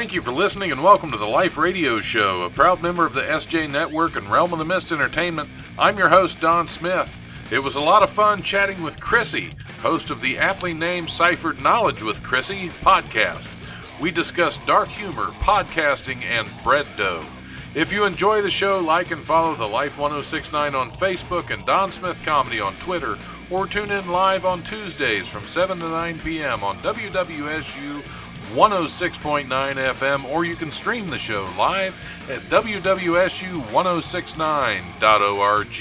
Thank you for listening and welcome to the Life Radio Show, a proud member of the SJ Network and Realm of the Mist Entertainment. I'm your host, Don Smith. It was a lot of fun chatting with Chrissy, host of the aptly named Ciphered Knowledge with Chrissy podcast. We discussed dark humor, podcasting, and bread dough. If you enjoy the show, like and follow the Life 1069 on Facebook and Don Smith Comedy on Twitter, or tune in live on Tuesdays from 7 to 9 p.m. on WWSU 106.9 FM, or you can stream the show live at WWSU1069.org.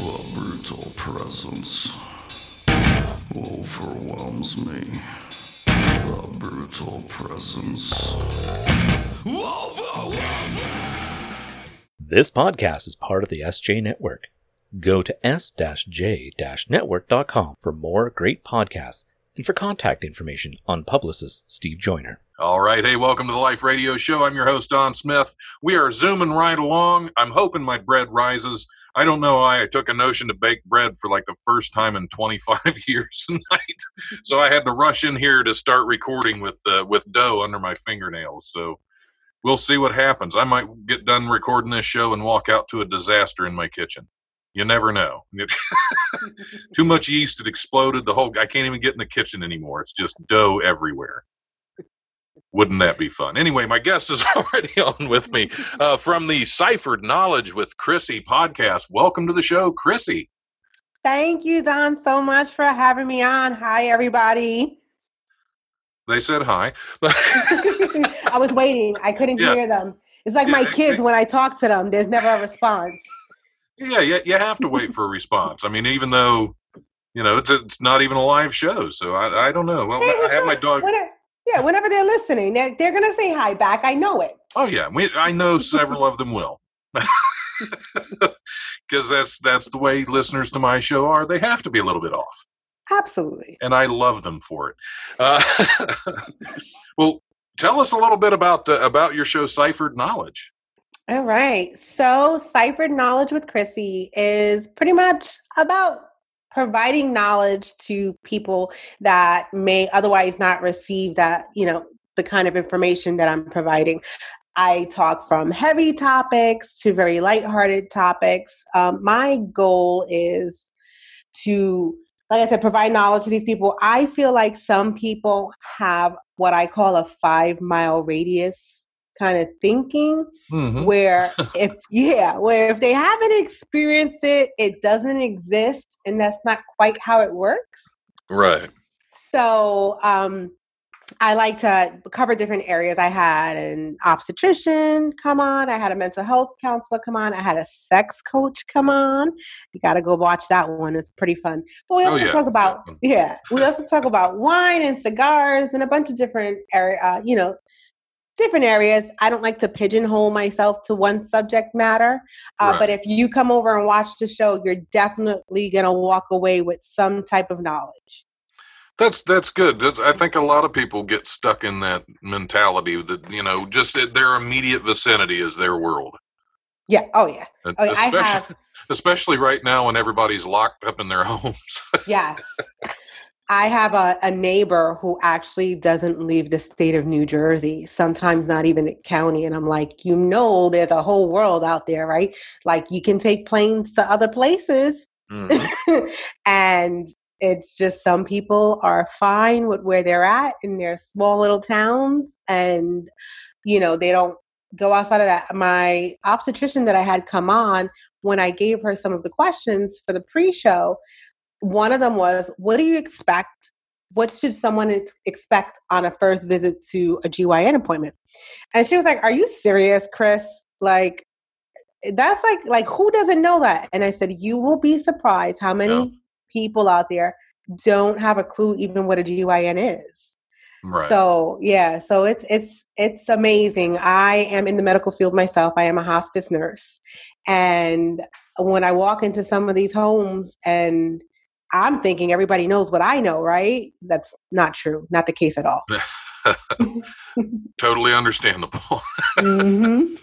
The brutal presence overwhelms me. The brutal presence overwhelms me. This podcast is part of the SJ Network. Go to s-j-network.com for more great podcasts and for contact information on publicist Steve Joyner. All right. Hey, welcome to the Life Radio Show. I'm your host, Don Smith. We are zooming right along. I'm hoping my bread rises. I don't know why I took a notion to bake bread for like the first time in 25 years tonight. So I had to rush in here to start recording with dough under my fingernails. So we'll see what happens. I might get done recording this show and walk out to a disaster in my kitchen. You never know. Too much yeast. It exploded. I can't even get in the kitchen anymore. It's just dough everywhere. Wouldn't that be fun? Anyway, my guest is already on with me from the Ciphered Knowledge with Chrissy podcast. Welcome to the show, Chrissy. Thank you, Don, so much for having me on. Hi, everybody. They said hi. I was waiting. I couldn't hear them. It's like my kids when I talk to them. There's never a response. Yeah, you have to wait for a response. I mean, even though, it's not even a live show, so I don't know. Well, I have my dog. Whenever they're listening, they're going to say hi back. I know it. Oh, yeah. I know several of them will. Because that's the way listeners to my show are. They have to be a little bit off. Absolutely. And I love them for it. Well, tell us a little bit about your show, Ciphered Knowledge. All right. So Ciphered Knowledge with Chrissy is pretty much about providing knowledge to people that may otherwise not receive that, the kind of information that I'm providing. I talk from heavy topics to very lighthearted topics. My goal is to, like I said, provide knowledge to these people. I feel like some people have what I call a 5-mile radius kind of thinking, mm-hmm. where if they haven't experienced it, it doesn't exist, and that's not quite how it works. Right. So I like to cover different areas. I had an obstetrician come on. I had a mental health counselor come on. I had a sex coach come on. You got to go watch that one. It's pretty fun. But we also talk about we also talk about wine and cigars and a bunch of different areas. Different areas. I don't like to pigeonhole myself to one subject matter, right. But if you come over and watch the show, you're definitely going to walk away with some type of knowledge. That's good. I think a lot of people get stuck in that mentality that, just their immediate vicinity is their world. Yeah. Oh, yeah. Especially right now when everybody's locked up in their homes. Yes. I have a neighbor who actually doesn't leave the state of New Jersey, sometimes not even the county. And I'm like, there's a whole world out there, right? Like you can take planes to other places. Mm-hmm. And it's just some people are fine with where they're at in their small little towns. And, they don't go outside of that. My obstetrician that I had come on, when I gave her some of the questions for the pre-show, one of them was, what do you expect? What should someone expect on a first visit to a GYN appointment? And she was like, are you serious, Chris? Like, that's like who doesn't know that? And I said, you will be surprised how many people out there don't have a clue even what a GYN is. Right. So, so it's amazing. I am in the medical field myself. I am a hospice nurse. And when I walk into some of these homes and I'm thinking everybody knows what I know, right? That's not true. Not the case at all. Totally understandable. Mm-hmm.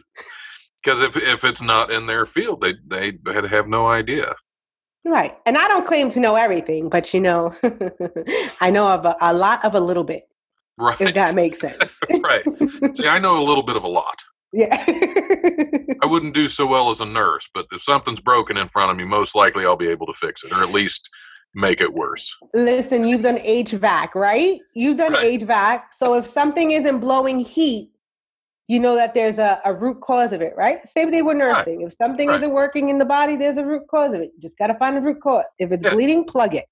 Because if it's not in their field, they have no idea. Right. And I don't claim to know everything, but I know of a lot of a little bit. Right. If that makes sense. Right. See, I know a little bit of a lot. Yeah. I wouldn't do so well as a nurse, but if something's broken in front of me, most likely I'll be able to fix it, or at least make it worse. Listen, you've done HVAC, right? You've done HVAC. So if something isn't blowing heat, you know that there's a root cause of it, right? Same thing with nursing. Right. If something isn't working in the body, there's a root cause of it. You just got to find the root cause. If it's bleeding, plug it.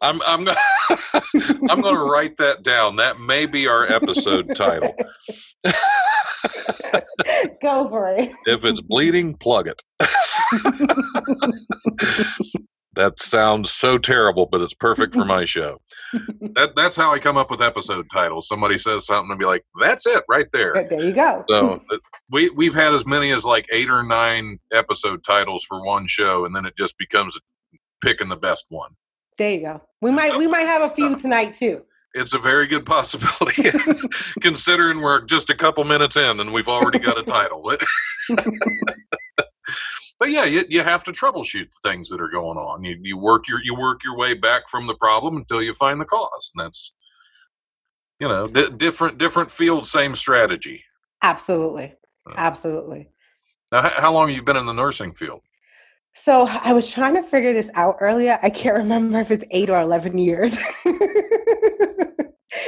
I'm going to write that down. That may be our episode title. Go for it. If it's bleeding, plug it. That sounds so terrible, but it's perfect for my show. That's how I come up with episode titles. Somebody says something and be like, that's it right there. There you go. So we've had as many as like 8 or 9 episode titles for one show, and then it just becomes picking the best one. There you go. We might have a few tonight too. It's a very good possibility, considering we're just a couple minutes in and we've already got a title. But yeah, you have to troubleshoot the things that are going on. You work your way back from the problem until you find the cause, and that's different field, same strategy. Absolutely, absolutely. Now, how long have you been in the nursing field? So I was trying to figure this out earlier. I can't remember if it's 8 or 11 years.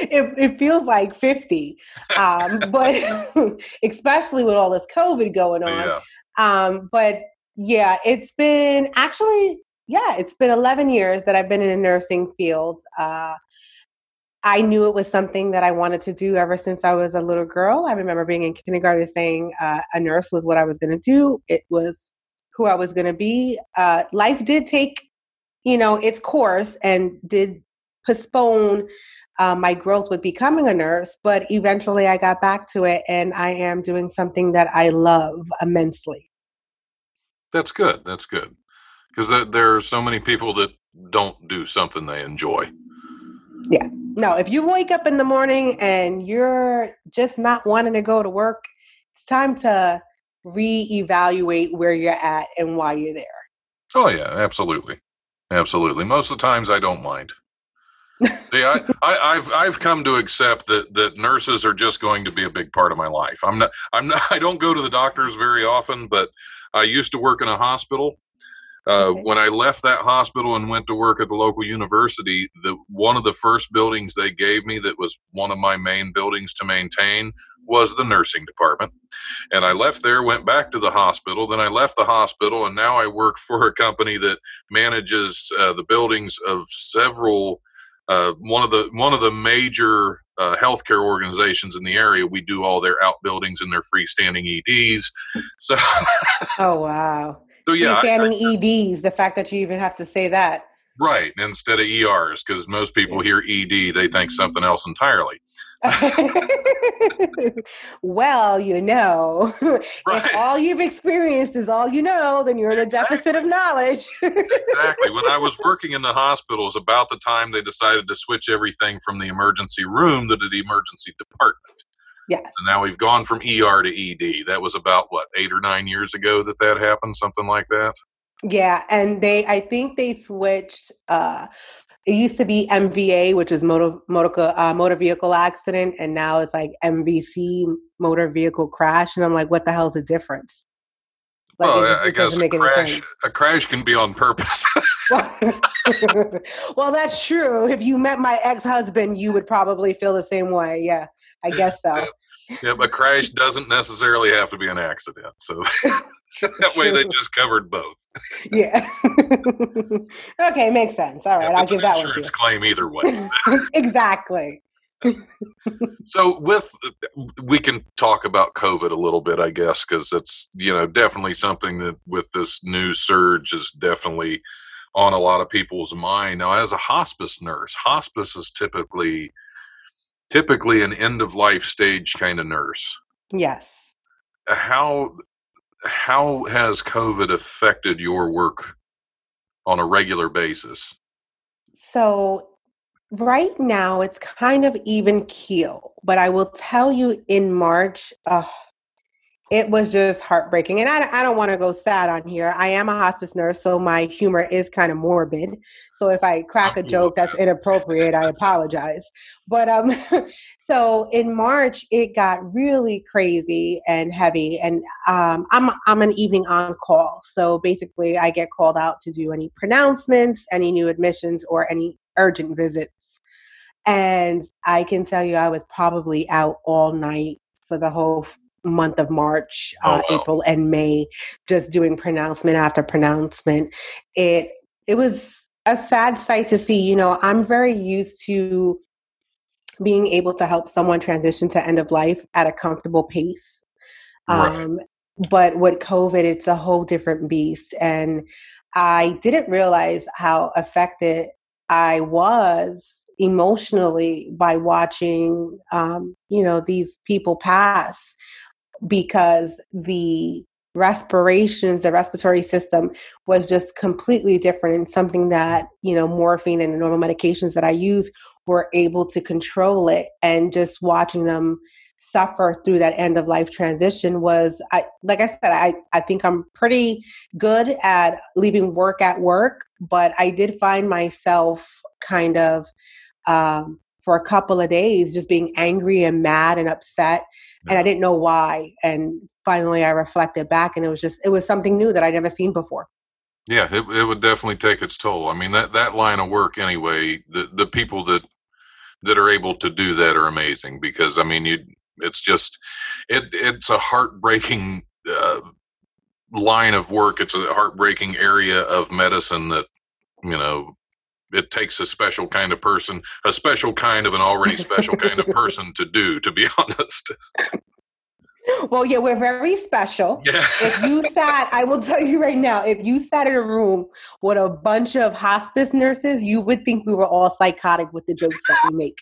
It feels like 50, but especially with all this COVID going on. Yeah. But yeah, it's been 11 years that I've been in a nursing field. I knew it was something that I wanted to do ever since I was a little girl. I remember being in kindergarten saying a nurse was what I was going to do. It was who I was going to be. Life did take, its course and did postpone my growth with becoming a nurse, but eventually I got back to it, and I am doing something that I love immensely. That's good. That's good. Because there are so many people that don't do something they enjoy. Yeah. No, if you wake up in the morning and you're just not wanting to go to work, it's time to reevaluate where you're at and why you're there. Oh yeah, absolutely, absolutely. Most of the times, I don't mind. See, I've come to accept that nurses are just going to be a big part of my life. I don't go to the doctors very often, but I used to work in a hospital. When I left that hospital and went to work at the local university, one of the first buildings they gave me that was one of my main buildings to maintain was the nursing department. And I left there, went back to the hospital, then I left the hospital, and now I work for a company that manages the buildings of several, one of the major healthcare organizations in the area. We do all their outbuildings and their freestanding EDs. So, oh, wow. So yeah, freestanding EDs, the fact that you even have to say that. Right, instead of ERs, because most people hear ED, they think something else entirely. Well, right. If all you've experienced is all you know, then you're in a deficit of knowledge. Exactly. When I was working in the hospital, it was about the time they decided to switch everything from the emergency room to the emergency department. Yes. So now we've gone from ER to ED. That was about, 8 or 9 years ago that happened, something like that? Yeah, and I think they switched, it used to be MVA, which was motor vehicle accident, and now it's like MVC, motor vehicle crash, and I'm like, what the hell's the difference? I guess a crash can be on purpose. Well, that's true. If you met my ex-husband, you would probably feel the same way, yeah. I guess so. Yeah, but crash doesn't necessarily have to be an accident. So that way they just covered both. Yeah. Okay, makes sense. All right, I'll give that one to you. It's an insurance claim either way. Exactly. So we can talk about COVID a little bit, I guess, because it's definitely something that with this new surge is definitely on a lot of people's mind. Now, as a hospice nurse, hospice is typically an end-of-life stage kind of nurse. Yes. How has COVID affected your work on a regular basis? So right now it's kind of even keel, but I will tell you in March, It was just heartbreaking. And I don't want to go sad on here. I am a hospice nurse, so my humor is kind of morbid. So if I crack a joke that's inappropriate, I apologize. But so in March, it got really crazy and heavy. And I'm an evening on call. So basically, I get called out to do any pronouncements, any new admissions, or any urgent visits. And I can tell you I was probably out all night for the whole month of March, April and May, just doing pronouncement after pronouncement. It was a sad sight to see. You know, I'm very used to being able to help someone transition to end of life at a comfortable pace. But with COVID, it's a whole different beast. And I didn't realize how affected I was emotionally by watching, these people pass, because the respiratory system was just completely different, and something that, morphine and the normal medications that I use were able to control it. And just watching them suffer through that end of life transition was, I think I'm pretty good at leaving work at work, but I did find myself kind of, for a couple of days, just being angry and mad and upset. And I didn't know why. And finally I reflected back, and it was something new that I'd never seen before. Yeah. It would definitely take its toll. I mean, that line of work anyway, the people that are able to do that are amazing, because I mean, it's a heartbreaking line of work. It's a heartbreaking area of medicine that, it takes a special kind of person, a special kind of an already special kind of person to be honest. Well, yeah, we're very special. Yeah. If you sat, I will tell you right now, if you sat in a room with a bunch of hospice nurses, you would think we were all psychotic with the jokes that we make.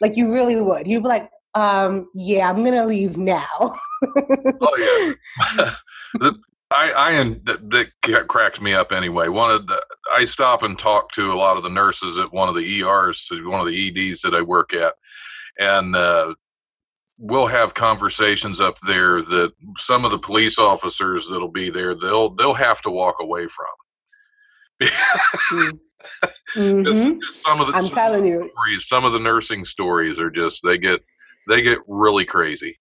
Like, you really would. You'd be like, yeah, I'm going to leave now. Oh, yeah. That cracks me up anyway. I stop and talk to a lot of the nurses at one of the EDs that I work at. And we'll have conversations up there that some of the police officers that'll be there, they'll have to walk away from. Mm-hmm. Some of the nursing stories are just, they get really crazy.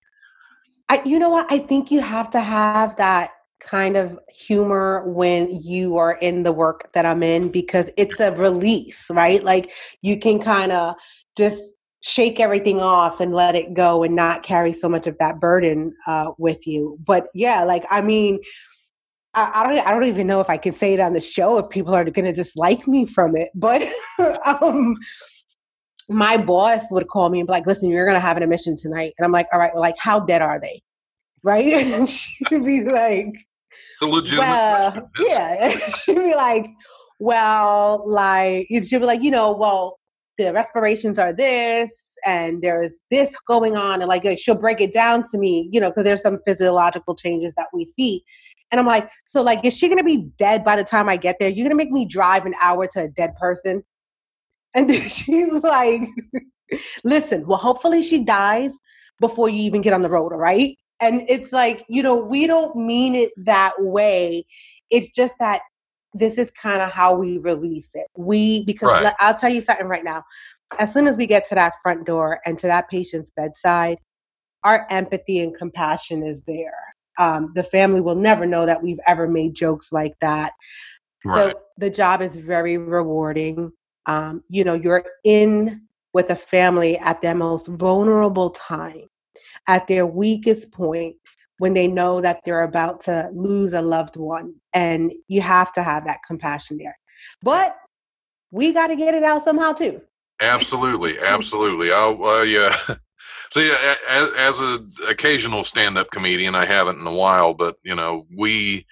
You know what? I think you have to have that kind of humor when you are in the work that I'm in, because it's a release, right? Like, you can kind of just shake everything off and let it go and not carry so much of that burden with you. But yeah, like, I mean, I don't even know if I can say it on the show if people are going to dislike me from it, but my boss would call me and be like, listen, you're going to have an admission tonight. And I'm like, all right, well, like, how dead are they? Right? And she'd be like, it's a legitimate question. Yeah. She'd be like, the respirations are this, and there's this going on. And like she'll break it down to me, because there's some physiological changes that we see. And I'm like, so like, is she going to be dead by the time I get there? You're going to make me drive an hour to a dead person? And then she's like, listen, well, hopefully she dies before you even get on the road. All right. And it's like, we don't mean it that way. It's just that this is kind of how we release it. I'll tell you something right now. As soon as we get to that front door and to that patient's bedside, our empathy and compassion is there. The family will never know that we've ever made jokes like that. Right. So the job is very rewarding. You're in with a family at their most vulnerable time, at their weakest point, when they know that they're about to lose a loved one. And you have to have that compassion there. But we got to get it out somehow too. Absolutely. Absolutely. Yeah. See, as an occasional stand-up comedian, I haven't in a while, but we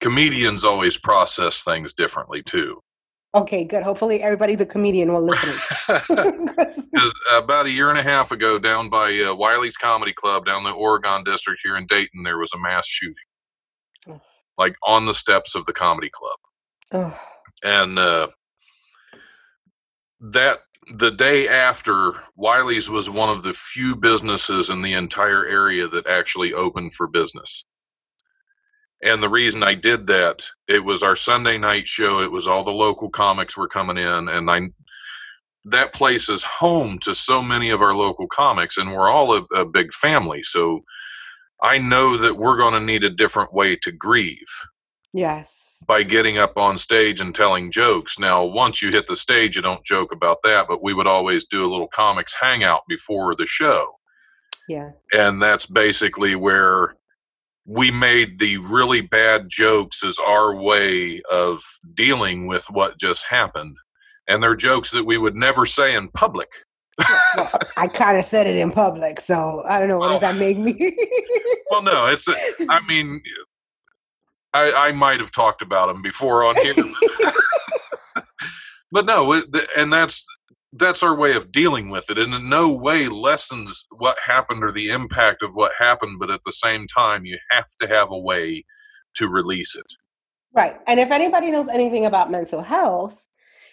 comedians always process things differently too. Okay, good. Hopefully everybody, the comedian, will listen. Because about a year and a half ago, down by Wiley's Comedy Club, down the Oregon District here in Dayton, there was a mass shooting, like on the steps of the comedy club. And that the day after, Wiley's was one of the few businesses in the entire area that actually opened for business. And the reason I did that, it was our Sunday night show. It was all the local comics were coming in, and that place is home to so many of our local comics, and we're all a big family. So I know that we're going to need a different way to grieve. Yes. By getting up on stage and telling jokes. Now, once you hit the stage, you don't joke about that, but we would always do a little comics hangout before the show. Yeah. And that's basically where we made the really bad jokes as our way of dealing with what just happened. And they're jokes that we would never say in public. Well, I kind of said it in public, so I don't know. What does that make me? Well, no, I mean, I might have talked about them before on here. But no, and that's our way of dealing with it. And in no way lessens what happened or the impact of what happened. But at the same time, you have to have a way to release it. Right. And if anybody knows anything about mental health,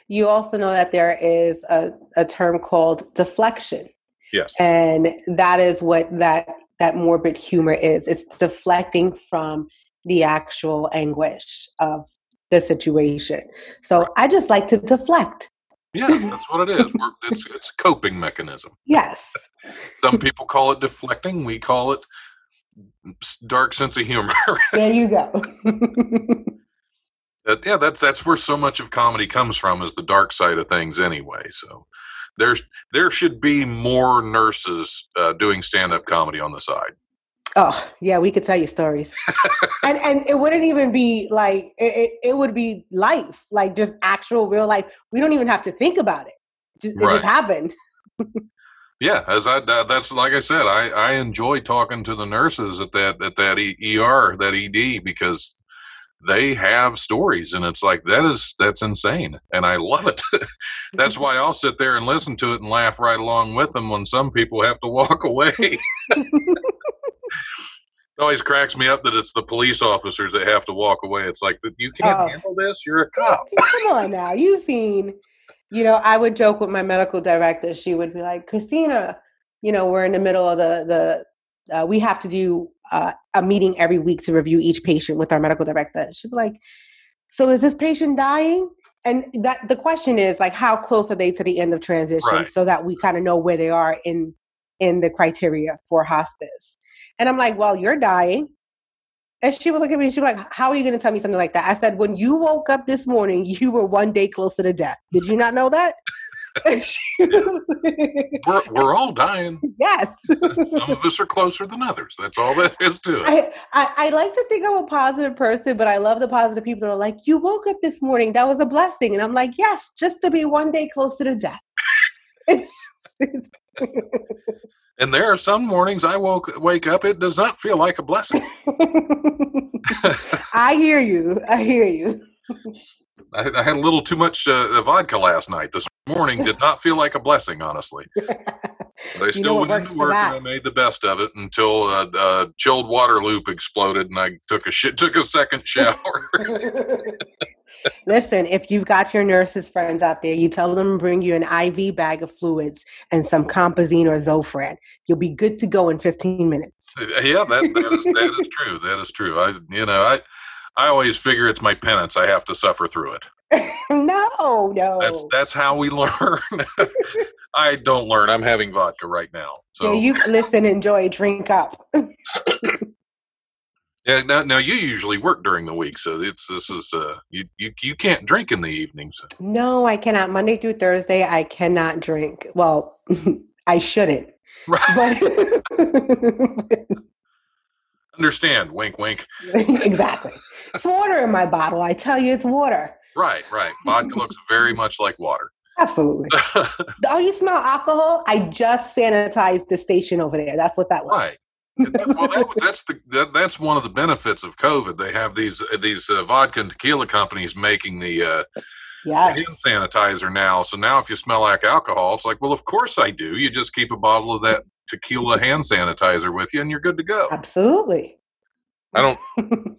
you also know that there is a term called deflection. Yes. And that is what that morbid humor is. It's deflecting from the actual anguish of the situation. So right. I just like to deflect. Yeah, that's what it is. It's a coping mechanism. Yes. Some people call it deflecting. We call it dark sense of humor. There you go. Yeah, that's where so much of comedy comes from, is the dark side of things anyway. So there should be more nurses doing stand-up comedy on the side. Oh, yeah, we could tell you stories. and it wouldn't even be like, it would be life, like just actual real life. We don't even have to think about it. It just happened. Yeah, that's like I said, I enjoy talking to the nurses at that ED, because they have stories, and it's like, that's insane. And I love it. That's why I'll sit there and listen to it and laugh right along with them when some people have to walk away. It always cracks me up that it's the police officers that have to walk away. It's like, you can't handle this. You're a cop. Come on now. You've seen, I would joke with my medical director. She would be like, Christina, we're in the middle of we have to do a meeting every week to review each patient with our medical director. She'd be like, so is this patient dying? And the question is, like, how close are they to the end of transition, right, so that we kind of know where they are in the criteria for hospice? And I'm like, well, you're dying. And she would look at me and she'd be like, how are you going to tell me something like that? I said, when you woke up this morning, you were one day closer to death. Did you not know that? We're all dying. Yes. Some of us are closer than others. That's all that is to it. I like to think I'm a positive person, but I love the positive people that are like, you woke up this morning. That was a blessing. And I'm like, yes, just to be one day closer to death. And there are some mornings I wake up, it does not feel like a blessing. I hear you. I had a little too much vodka last night. This morning did not feel like a blessing, honestly. But I still went into work and I made the best of it until a chilled water loop exploded and I took a second shower. Listen, if you've got your nurses friends out there, you tell them to bring you an IV bag of fluids and some Compazine or Zofran. You'll be good to go in 15 minutes. Yeah, that is true. That is true. I always figure it's my penance. I have to suffer through it. No. That's how we learn. I don't learn. I'm having vodka right now. So yeah, you listen, enjoy, drink up. Yeah. Now you usually work during the week, so you can't drink in the evenings. No, I cannot. Monday through Thursday, I cannot drink. Well, I shouldn't. Right. But understand, wink, wink. Exactly. It's water in my bottle. I tell you, it's water. Right. Vodka looks very much like water. Absolutely. Oh, you smell alcohol? I just sanitized the station over there. That's what that was. Right. Well, that's one of the benefits of COVID. They have these vodka and tequila companies making the hand sanitizer now. So now if you smell like alcohol, it's like, well, of course I do. You just keep a bottle of that tequila hand sanitizer with you and you're good to go. Absolutely. I don't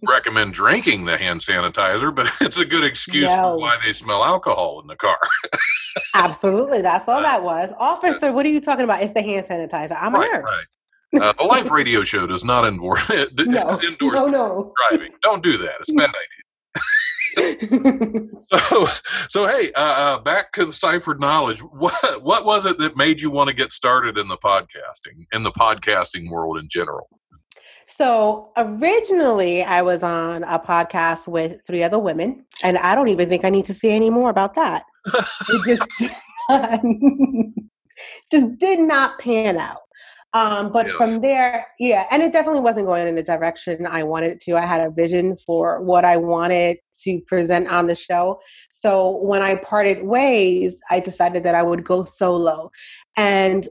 recommend drinking the hand sanitizer, but it's a good excuse for why they smell alcohol in the car. Absolutely. That's all that was. Officer, what are you talking about? It's the hand sanitizer. I'm a nurse. Right. The Life Radio Show does not endorse driving. Don't do that. It's a bad idea. So hey, back to the Ciphered Knowledge. What was it that made you want to get started in the podcasting world in general? So originally I was on a podcast with three other women, and I don't even think I need to say any more about that. It just did not pan out. From there, and it definitely wasn't going in the direction I wanted it to. I had a vision for what I wanted to present on the show. So when I parted ways, I decided that I would go solo. And,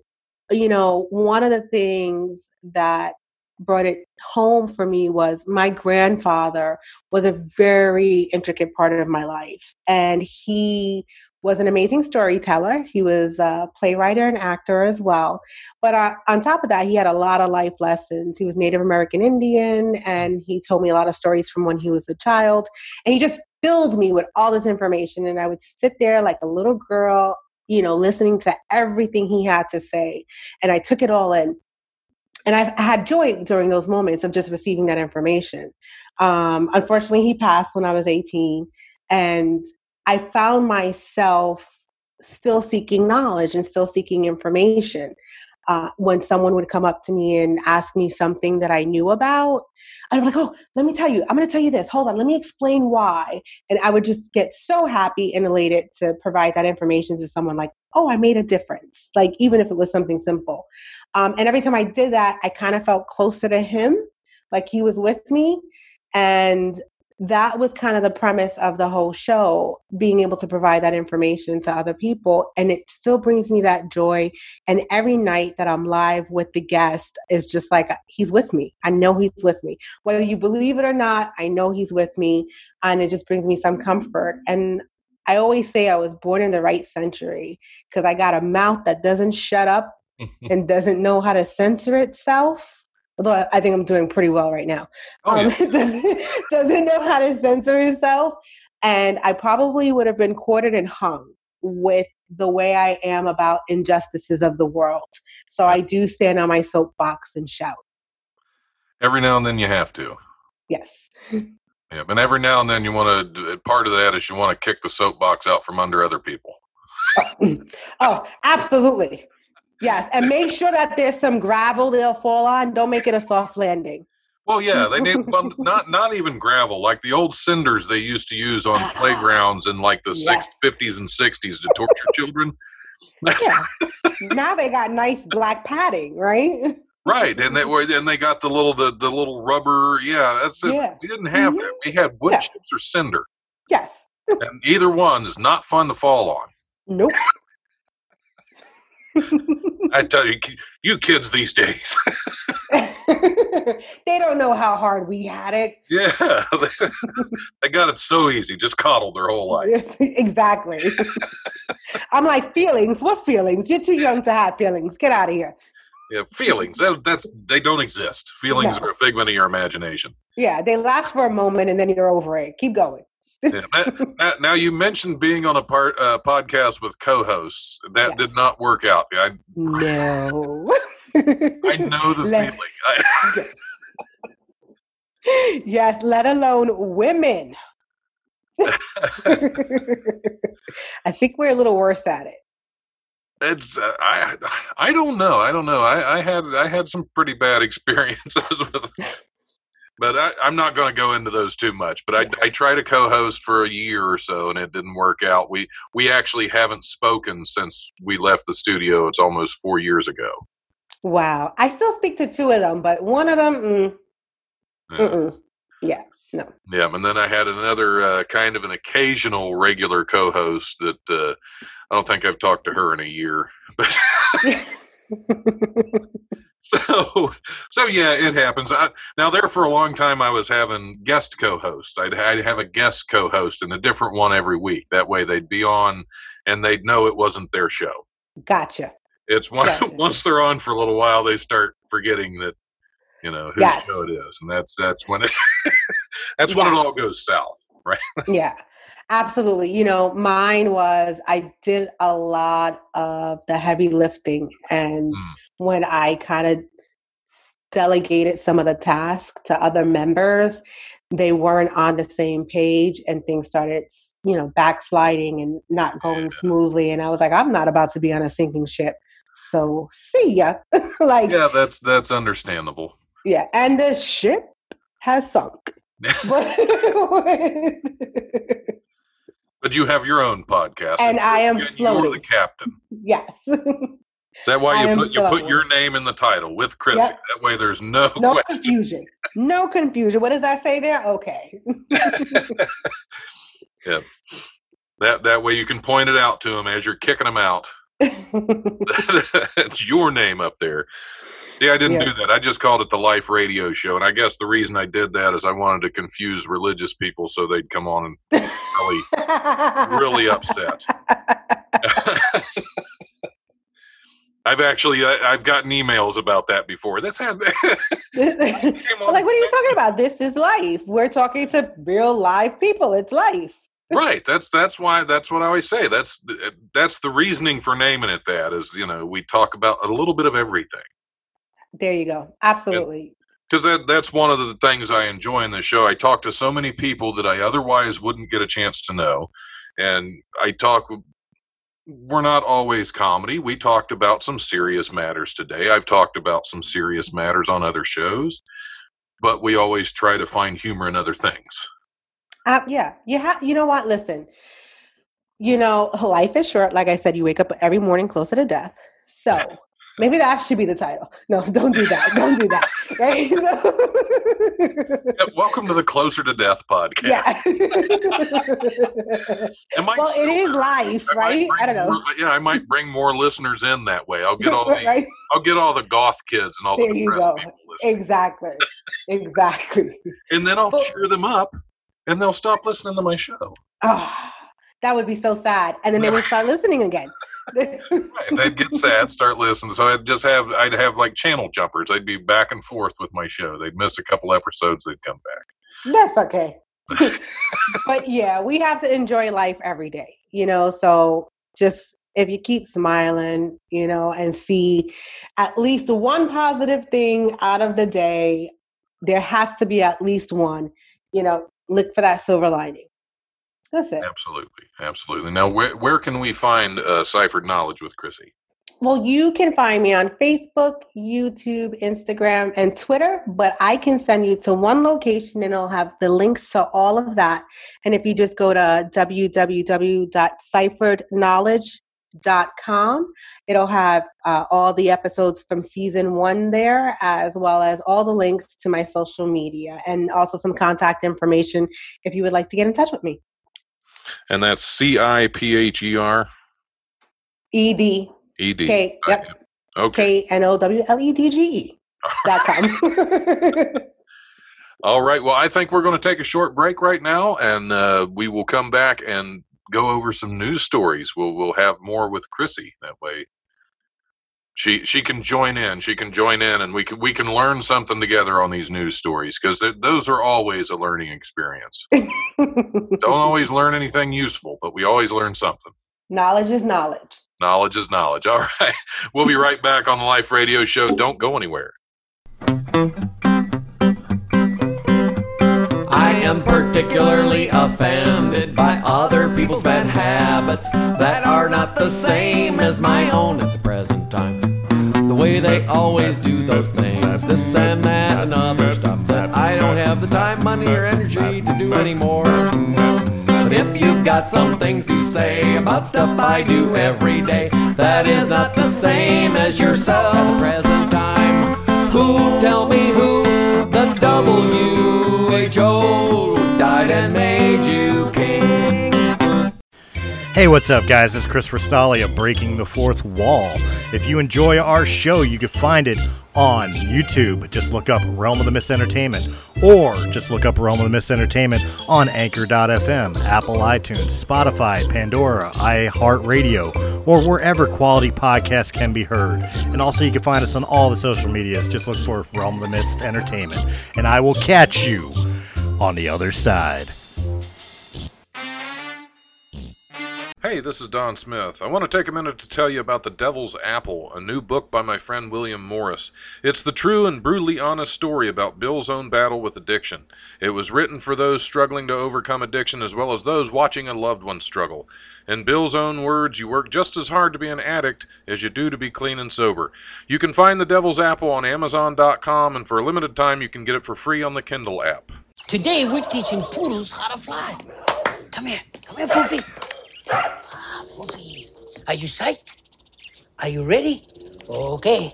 you know, one of the things that brought it home for me was my grandfather was a very intricate part of my life. And he was an amazing storyteller. He was a playwright and actor as well. But on top of that, he had a lot of life lessons. He was Native American Indian, and he told me a lot of stories from when he was a child. And he just filled me with all this information. And I would sit there like a little girl, you know, listening to everything he had to say. And I took it all in. And I had joy during those moments of just receiving that information. Unfortunately, he passed when I was 18. And I found myself still seeking knowledge and still seeking information. When someone would come up to me and ask me something that I knew about, I'd be like, oh, let me tell you, I'm going to tell you this. Hold on. Let me explain why. And I would just get so happy and elated to provide that information to someone, like, oh, I made a difference. Like, even if it was something simple. And every time I did that, I kind of felt closer to him, like he was with me. And that was kind of the premise of the whole show, being able to provide that information to other people. And it still brings me that joy. And every night that I'm live with the guest is just like, he's with me. I know he's with me. Whether you believe it or not, I know he's with me. And it just brings me some comfort. And I always say I was born in the right century, because I got a mouth that doesn't shut up and doesn't know how to censor itself. Although I think I'm doing pretty well right now. Doesn't know how to censor itself. And I probably would have been quartered and hung with the way I am about injustices of the world. So I do stand on my soapbox and shout. Every now and then you have to. Yes. Yeah, but every now and then you want to, part of that is you want to kick the soapbox out from under other people. Oh, absolutely. Yes, and make sure that there's some gravel they'll fall on. Don't make it a soft landing. Well, yeah, they need not even gravel, like the old cinders they used to use on playgrounds in like the 50s and 60s to torture children. Yeah. Now they got nice black padding, right? Right, and they got the little rubber. Yeah, we didn't have that. We had wood chips or cinder. Yes, and either one is not fun to fall on. Nope. I tell you, you kids these days. They don't know how hard we had it. Yeah. They got it so easy. Just coddled their whole life. Exactly. I'm like, feelings? What feelings? You're too young to have feelings. Get out of here. Yeah, feelings. They don't exist. Feelings are a figment of your imagination. Yeah, they last for a moment and then you're over it. Keep going. Yeah, now you mentioned being on a podcast with co-hosts. That did not work out. No. I know the feeling. Yes, let alone women. I think we're a little worse at it. It's I don't know. I had some pretty bad experiences with But I'm not going to go into those too much. But I tried to co-host for a year or so, and it didn't work out. We actually haven't spoken since we left the studio. It's almost 4 years ago. Wow. I still speak to two of them, but one of them, yeah, no. Yeah, and then I had another kind of an occasional regular co-host that I don't think I've talked to her in a year. So yeah, it happens. Now there for a long time, I was having guest co-hosts. I'd have a guest co-host and a different one every week. That way they'd be on and they'd know it wasn't their show. Gotcha. Once they're on for a little while, they start forgetting that you know, whose show it is. And that's when it, that's when it all goes south, right? Yeah, absolutely. You know, mine was, I did a lot of the heavy lifting. And when I kind of delegated some of the tasks to other members, they weren't on the same page and things started, you know, backsliding and not going smoothly. And I was like, I'm not about to be on a sinking ship. So see ya. Like, yeah, that's understandable. Yeah. And the ship has sunk. But you have your own podcast. And I am floating. You're the captain. Yes. Is that why you put your name in the title with Chrissy? Yep. That way there's no question. Confusion. No confusion. What does that say there? Okay. Yeah. That way you can point it out to them as you're kicking them out. It's your name up there. See, I didn't do that. I just called it the Life Radio Show. And I guess the reason I did that is I wanted to confuse religious people so they'd come on and really, really upset. I've gotten emails about that before. This has been like, what are you talking about? This is life. We're talking to real live people. It's life. Right. That's why, that's what I always say. That's the reasoning for naming it. That is, you know, we talk about a little bit of everything. There you go. Absolutely. Because that's one of the things I enjoy in the show. I talk to so many people that I otherwise wouldn't get a chance to know. And we're not always comedy. We talked about some serious matters today. I've talked about some serious matters on other shows, but we always try to find humor in other things. Yeah. You know what? Listen, you know, life is short. Like I said, you wake up every morning closer to death. So maybe that should be the title. No, don't do that. Don't do that. Right? Welcome to the Closer to Death podcast. Yeah. It is life, right? I don't know. I might bring more listeners in that way. I'll get all the goth kids and all the depressed people listening. Exactly. And then I'll cheer them up, and they'll stop listening to my show. Oh, that would be so sad. And then they would start listening again. Right, they'd get sad, start listening. So I'd have like channel jumpers. I'd be back and forth with my show. They'd miss a couple episodes. They'd come back. That's okay. But yeah, we have to enjoy life every day, you know? So just, if you keep smiling, you know, and see at least one positive thing out of the day, there has to be at least one, you know, look for that silver lining. That's it. Absolutely. Absolutely. Now, where can we find Ciphered Knowledge with Chrissy? Well, you can find me on Facebook, YouTube, Instagram, and Twitter, but I can send you to one location and I'll have the links to all of that. And if you just go to www.cypheredknowledge.com, it'll have all the episodes from season 1 there, as well as all the links to my social media and also some contact information if you would like to get in touch with me. And that's CIPHER ED. ED. K. Yep. Okay. KNOWLEDGE.com. All right. Well, I think we're going to take a short break right now, and we will come back and go over some news stories. We'll have more with Chrissy that way. She can join in. She can join in, and we can learn something together on these news stories, because those are always a learning experience. Don't always learn anything useful, but we always learn something. Knowledge is knowledge. Knowledge is knowledge. All right. We'll be right back on the Life Radio Show. Don't go anywhere. I am particularly offended by other people's bad habits that are not the same as my own at the present time. The way they always do those things, this and that and other stuff that I don't have the time, money, or energy to do anymore. But if you've got some things to say about stuff I do every day that is not the same as yourself at the present time, who, tell me who, that's WHO, died and made you king. Hey, what's up, guys? It's Chris Rastali of Breaking the Fourth Wall. If you enjoy our show, you can find it on YouTube. Just look up Realm of the Mist Entertainment, or just look up Realm of the Mist Entertainment on Anchor.fm, Apple iTunes, Spotify, Pandora, iHeartRadio, or wherever quality podcasts can be heard. And also you can find us on all the social medias. Just look for Realm of the Mist Entertainment. And I will catch you on the other side. Hey, this is Don Smith. I want to take a minute to tell you about The Devil's Apple, a new book by my friend William Morris. It's the true and brutally honest story about Bill's own battle with addiction. It was written for those struggling to overcome addiction as well as those watching a loved one struggle. In Bill's own words, you work just as hard to be an addict as you do to be clean and sober. You can find The Devil's Apple on Amazon.com, and for a limited time you can get it for free on the Kindle app. Today we're teaching poodles how to fly. Come here, Foofy. Foofy, are you psyched? Are you ready? Okay,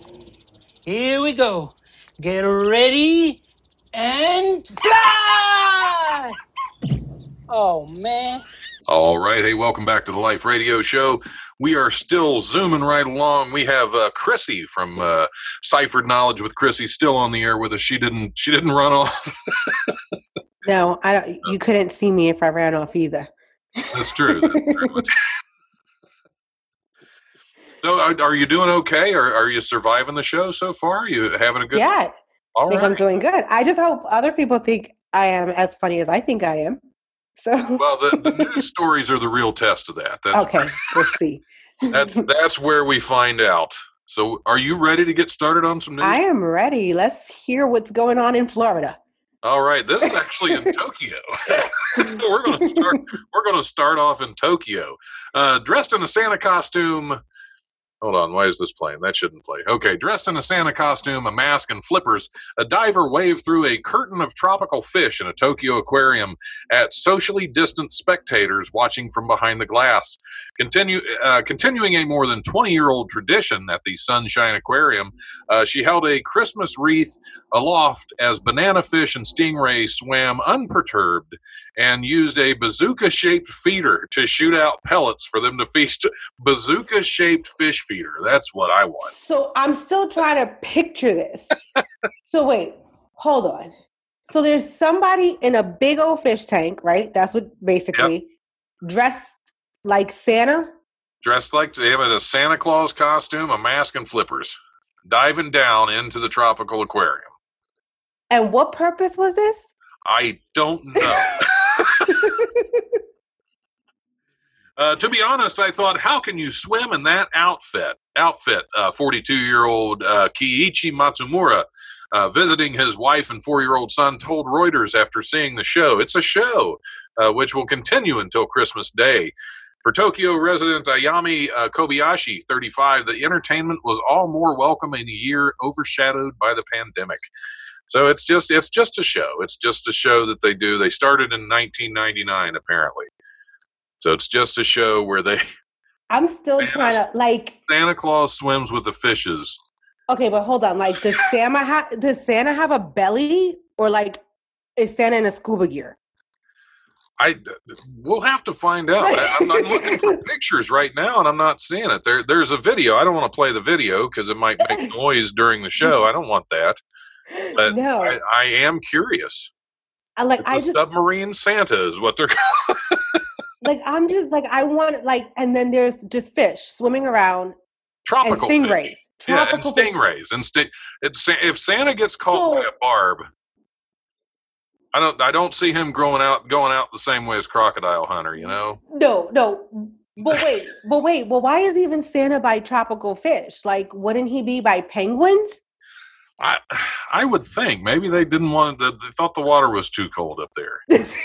here we go. Get ready and fly! Oh, man. All right, hey, welcome back to the Life Radio Show. We are still zooming right along. We have Chrissy from Ciphered Knowledge with Chrissy still on the air with us. She didn't run off. No, you couldn't see me if I ran off either. That's true. So are you doing okay? Or are you surviving the show so far? Are you having a good time? Yeah, I think I'm doing good. I just hope other people think I am as funny as I think I am. So well, the news stories are the real test of that. That's okay, let's see. That's where we find out. So are you ready to get started on some news? I am ready. Let's hear what's going on in Florida. All right, this is actually in Tokyo. We're going to start off in Tokyo. Dressed in a Santa costume. Hold on, why is this playing? That shouldn't play. Okay, dressed in a Santa costume, a mask, and flippers, a diver waved through a curtain of tropical fish in a Tokyo aquarium at socially distant spectators watching from behind the glass. Continuing a more than 20-year-old tradition at the Sunshine Aquarium, she held a Christmas wreath aloft as banana fish and stingray swam unperturbed and used a bazooka-shaped feeder to shoot out pellets for them to feast. Bazooka-shaped fish feeder. That's what I want. So I'm still trying to picture this. So wait, hold on. So there's somebody in a big old fish tank, right? That's what basically dressed like Santa? Dressed like they have a Santa Claus costume, a mask, and flippers, diving down into the tropical aquarium. And what purpose was this? I don't know. To be honest, I thought, how can you swim in that outfit? 42-year-old Kiichi Matsumura, visiting his wife and 4-year-old son, told Reuters after seeing the show. It's a show which will continue until Christmas Day. For Tokyo resident Ayami Kobayashi, 35, the entertainment was all more welcome in a year overshadowed by the pandemic. So it's just a show. It's just a show that they do. They started in 1999, apparently. So it's just a show where they. I'm still trying to like. Santa Claus swims with the fishes. Okay, but hold on. Like, does Santa have a belly, or like, is Santa in a scuba gear? We'll have to find out. I'm looking for pictures right now, and I'm not seeing it. There's a video. I don't want to play the video because it might make noise during the show. I don't want that. But no. I am curious. Submarine Santa is what they're called. Like, I'm just like, I want, like, and then there's just fish swimming around. Tropical and stingrays. Fish. Tropical and stingrays. Fish. And if Santa gets caught by a barb, I don't see him going out the same way as Crocodile Hunter, you know? No. But wait. Well, why is even Santa by tropical fish? Like, wouldn't he be by penguins? I would think maybe they didn't want to, they thought the water was too cold up there. This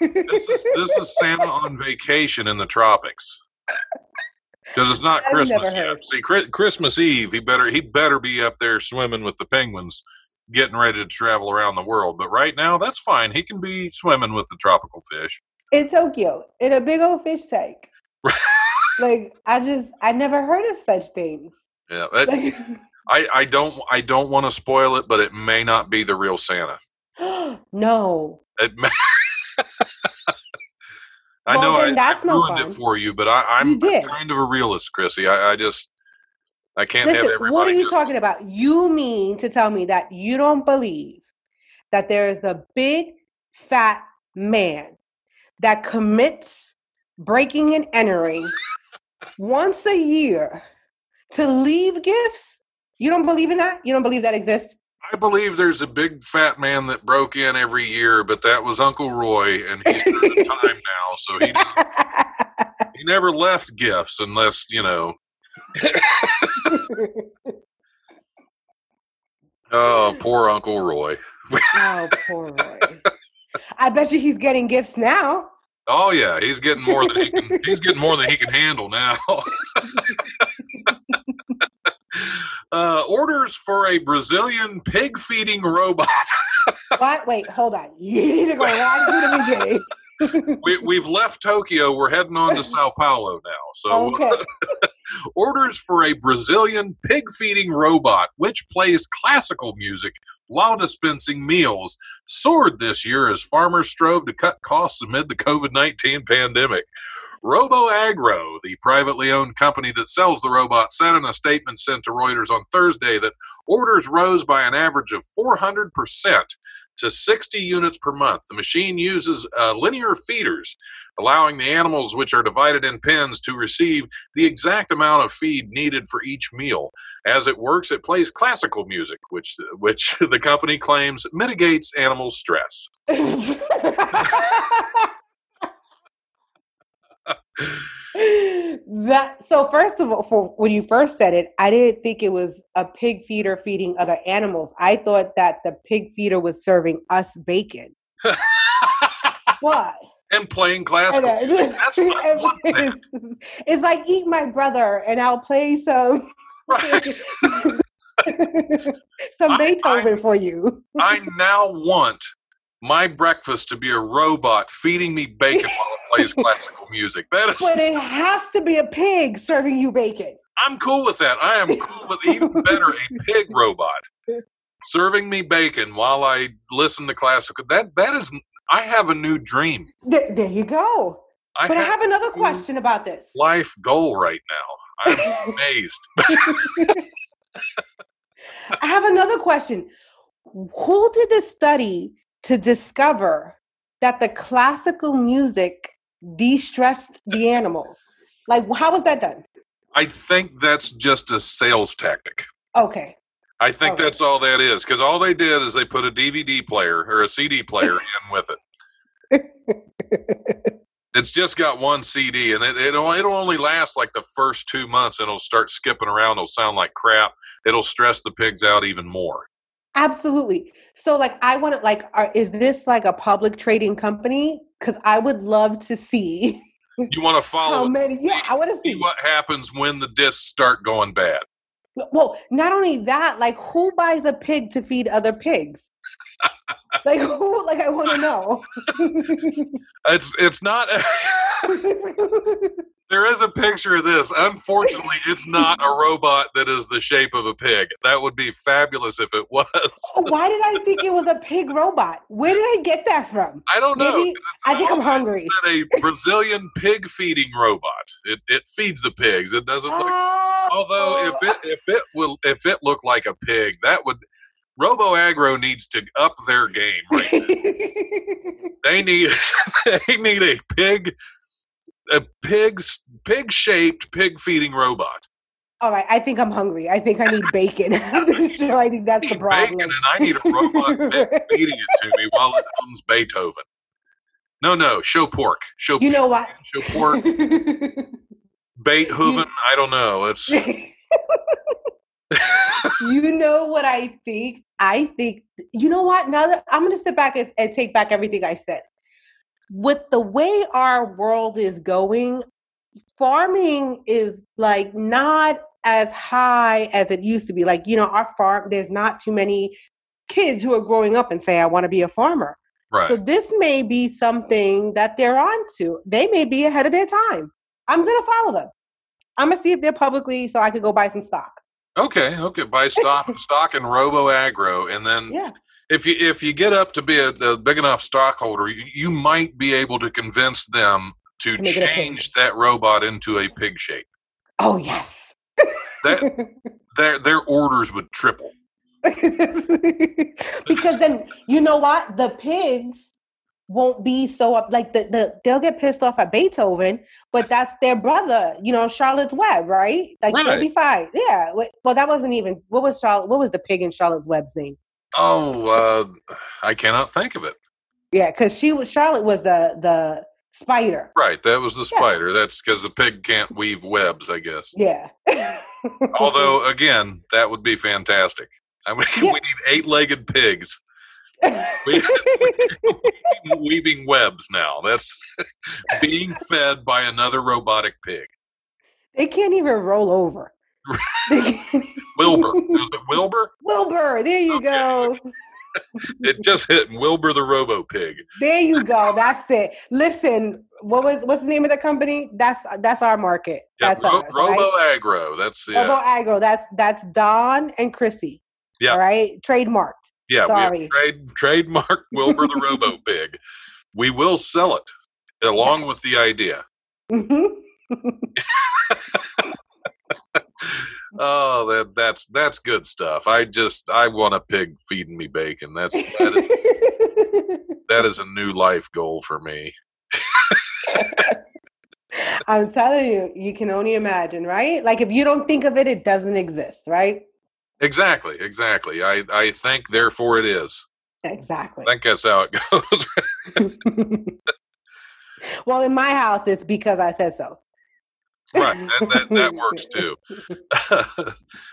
is Santa on vacation in the tropics because it's not Christmas yet. See, Christmas Eve, he better be up there swimming with the penguins, getting ready to travel around the world. But right now, that's fine. He can be swimming with the tropical fish in Tokyo in a big old fish tank. Like I never heard of such things. Yeah. I don't want to spoil it, but it may not be the real Santa. No. It may, I know I ruined it for you, but I'm kind of a realist, Chrissy. I can't have everybody. What are you talking about? You mean to tell me that you don't believe that there is a big, fat man that commits breaking and entering once a year to leave gifts? You don't believe in that? You don't believe that exists? I believe there's a big fat man that broke in every year, but that was Uncle Roy, and he's through the time now, so he never left gifts unless, you know. Oh, poor Uncle Roy. Oh, poor Roy. I bet you he's getting gifts now. Oh yeah, he's getting more than he can. He's getting more than he can handle now. Orders for a Brazilian pig feeding robot. What? Wait, hold on. You need to go right to the beginning. We've left Tokyo. We're heading on to Sao Paulo now. So, okay. Orders for a Brazilian pig feeding robot, which plays classical music while dispensing meals, soared this year as farmers strove to cut costs amid the COVID-19 pandemic. RoboAgro, the privately owned company that sells the robot, said in a statement sent to Reuters on Thursday that orders rose by an average of 400% to 60 units per month. The machine uses linear feeders, allowing the animals, which are divided in pens, to receive the exact amount of feed needed for each meal. As it works, it plays classical music, which the company claims mitigates animal stress. So first of all, when you first said it, I didn't think it was a pig feeder feeding other animals. I thought that the pig feeder was serving us bacon. What? And playing classical. Okay. That's what I want. It's like, eat my brother, and I'll play some. Right. Some Beethoven for you. I now want my breakfast to be a robot feeding me bacon while it plays classical music. But it has to be a pig serving you bacon. I'm cool with that. I am cool with, even better, a pig robot serving me bacon while I listen to classical. That is, I have a new dream. There you go. But I have another question about this. Life goal right now. I'm amazed. I have another question. Who did the study to discover that the classical music de-stressed the animals? Like, how was that done? I think that's just a sales tactic. Okay. I think that's all that is, because all they did is they put a DVD player or a CD player in with it. It's just got one CD, and it'll only last like the first 2 months, and it'll start skipping around. It'll sound like crap. It'll stress the pigs out even more. Absolutely. So, like, I want to, like, is this like a public trading company? Because I would love to see. You want to follow? How many? Yeah, I want to see what happens when the discs start going bad. Well, not only that, like, who buys a pig to feed other pigs? Like, who? Like, I want to know. It's not. There is a picture of this. Unfortunately, it's not a robot that is the shape of a pig. That would be fabulous if it was. Why did I think it was a pig robot? Where did I get that from? I don't know. I think I'm hungry. It's a Brazilian pig feeding robot. It feeds the pigs. It doesn't look. Although if it looked like a pig, that would. RoboAgro needs to up their game right now. They need a pig. A pig-shaped, pig-feeding robot. All right, I think I'm hungry. I think I need bacon. I think that's the problem. Bacon, and I need a robot pig feeding it to me while it hums Beethoven. No, show pork. Show. You know what? Show pork. Beethoven. I don't know. It's. You know what I think? I think, you know what? Now that I'm going to sit back and take back everything I said. With the way our world is going, farming is like not as high as it used to be. Like, you know, our farm, there's not too many kids who are growing up and say, I want to be a farmer. Right. So this may be something that they're onto. They may be ahead of their time. I'm going to follow them. I'm going to see if they're publicly, so I could go buy some stock. Okay. Buy stock and RoboAgro, and then... Yeah. If you get up to be a big enough stockholder, you might be able to convince them to change that robot into a pig shape. Oh, yes. That their orders would triple. Because then, you know what? The pigs won't be so up, like they'll get pissed off at Beethoven, but that's their brother, you know, Charlotte's Web, right? Like, right. They'll be fine. Yeah. Well, that wasn't even, what was the pig in Charlotte's Web's name? Oh, I cannot think of it. Yeah, because Charlotte was the spider. Right, that was the spider. That's because the pig can't weave webs, I guess. Yeah. Although, again, that would be fantastic. I mean, we need 8-legged pigs. we need weaving webs now. That's being fed by another robotic pig. They can't even roll over. Wilbur. Is it Wilbur? Wilbur, there you go. It just hit Wilbur the Robo Pig. There you go. That's it. Listen, what's the name of the company? That's our market. Yeah, that's RoboAgro. RoboAgro. That's Don and Chrissy. Yeah. All right. Trademarked. Yeah. Sorry. We have trademarked Wilbur the Robo Pig. We will sell it along with the idea. Mm-hmm. Oh, that's good stuff. I want a pig feeding me bacon. That is a new life goal for me. I'm telling you, you can only imagine, right? Like, if you don't think of it, it doesn't exist, right? Exactly. I think, therefore it is. Exactly. I think that's how it goes. Well, in my house, it's because I said so. Right, that works too.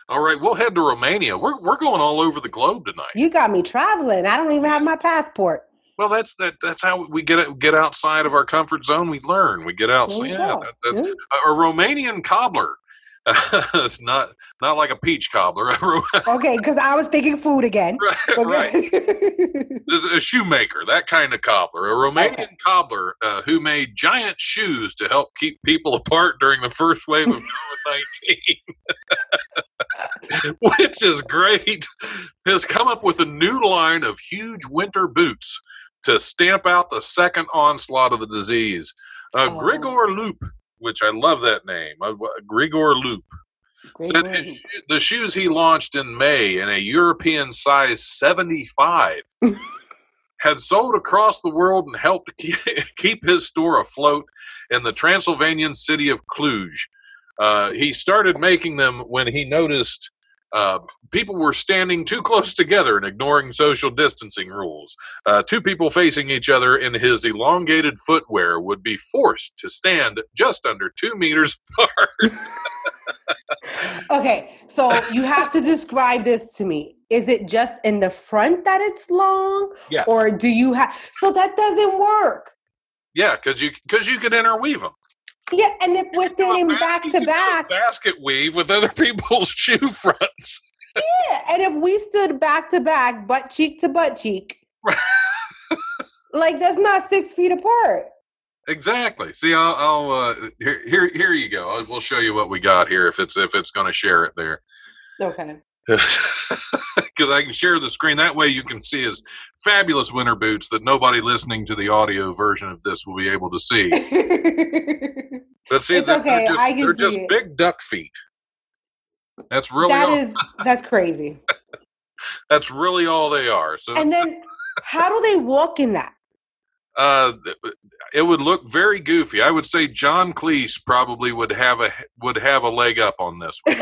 All right, we'll head to Romania. We're going all over the globe tonight. You got me traveling. I don't even have my passport. Well, that's how we get outside of our comfort zone. We learn. We get outside. Yeah, that's a Romanian cobbler. It's not like a peach cobbler. Okay, because I was thinking food again. Right. This is a shoemaker, that kind of cobbler. A Romanian cobbler who made giant shoes to help keep people apart during the first wave of COVID-19, which is great, has come up with a new line of huge winter boots to stamp out the second onslaught of the disease. Grigore Lup, which I love that name, Grigore Lup, said the shoes he launched in May in a European size 75 had sold across the world and helped keep his store afloat in the Transylvanian city of Cluj. He started making them when he noticed people were standing too close together and ignoring social distancing rules. Two people facing each other in his elongated footwear would be forced to stand just under 2 meters apart. Okay, so you have to describe this to me. Is it just in the front that it's long? Yes. Or do you have... So that doesn't work. Yeah, because you could interweave them. Yeah, and if we're standing back to back, basket weave with other people's shoe fronts. Yeah, and if we stood back to back, butt cheek to butt cheek, like that's not 6 feet apart. Exactly. See, I'll here you go. We'll show you what we got here if it's going to share it there. Okay. Because I can share the screen. That way you can see his fabulous winter boots that nobody listening to the audio version of this will be able to see. But see, they're just big duck feet. That's really that's crazy. That's really all they are. So, and then how do they walk in that? It would look very goofy. I would say John Cleese probably would have a leg up on this one.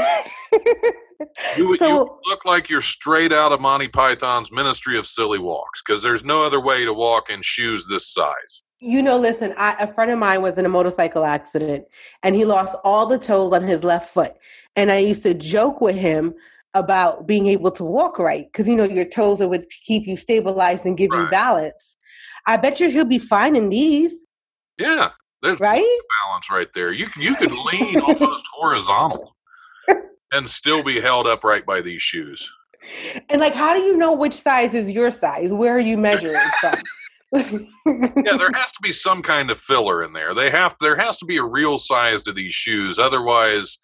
You would look like you're straight out of Monty Python's Ministry of Silly Walks, because there's no other way to walk in shoes this size. You know, listen, a friend of mine was in a motorcycle accident, and he lost all the toes on his left foot. And I used to joke with him about being able to walk right, because, you know, your toes are what keep you stabilized and give you balance. I bet you he'll be fine in these. Yeah, there's balance right there. You could lean almost horizontal and still be held upright by these shoes. And like, how do you know which size is your size? Where are you measuring from? Yeah, there has to be some kind of filler in there. There has to be a real size to these shoes. Otherwise,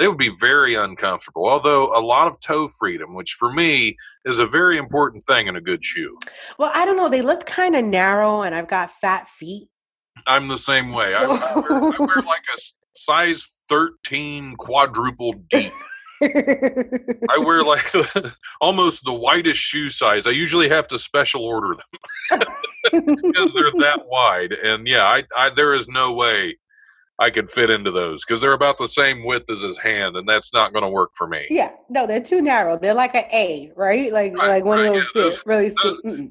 they would be very uncomfortable. Although a lot of toe freedom, which for me is a very important thing in a good shoe. Well, I don't know. They look kind of narrow, and I've got fat feet. I'm the same way. I wear like a size 13 quadruple D. I wear like almost the widest shoe size. I usually have to special order them because they're that wide. And yeah, I there is no way I could fit into those because they're about the same width as his hand, and that's not going to work for me. Yeah, no, they're too narrow. They're like an A, right? Like one of those feet. Really,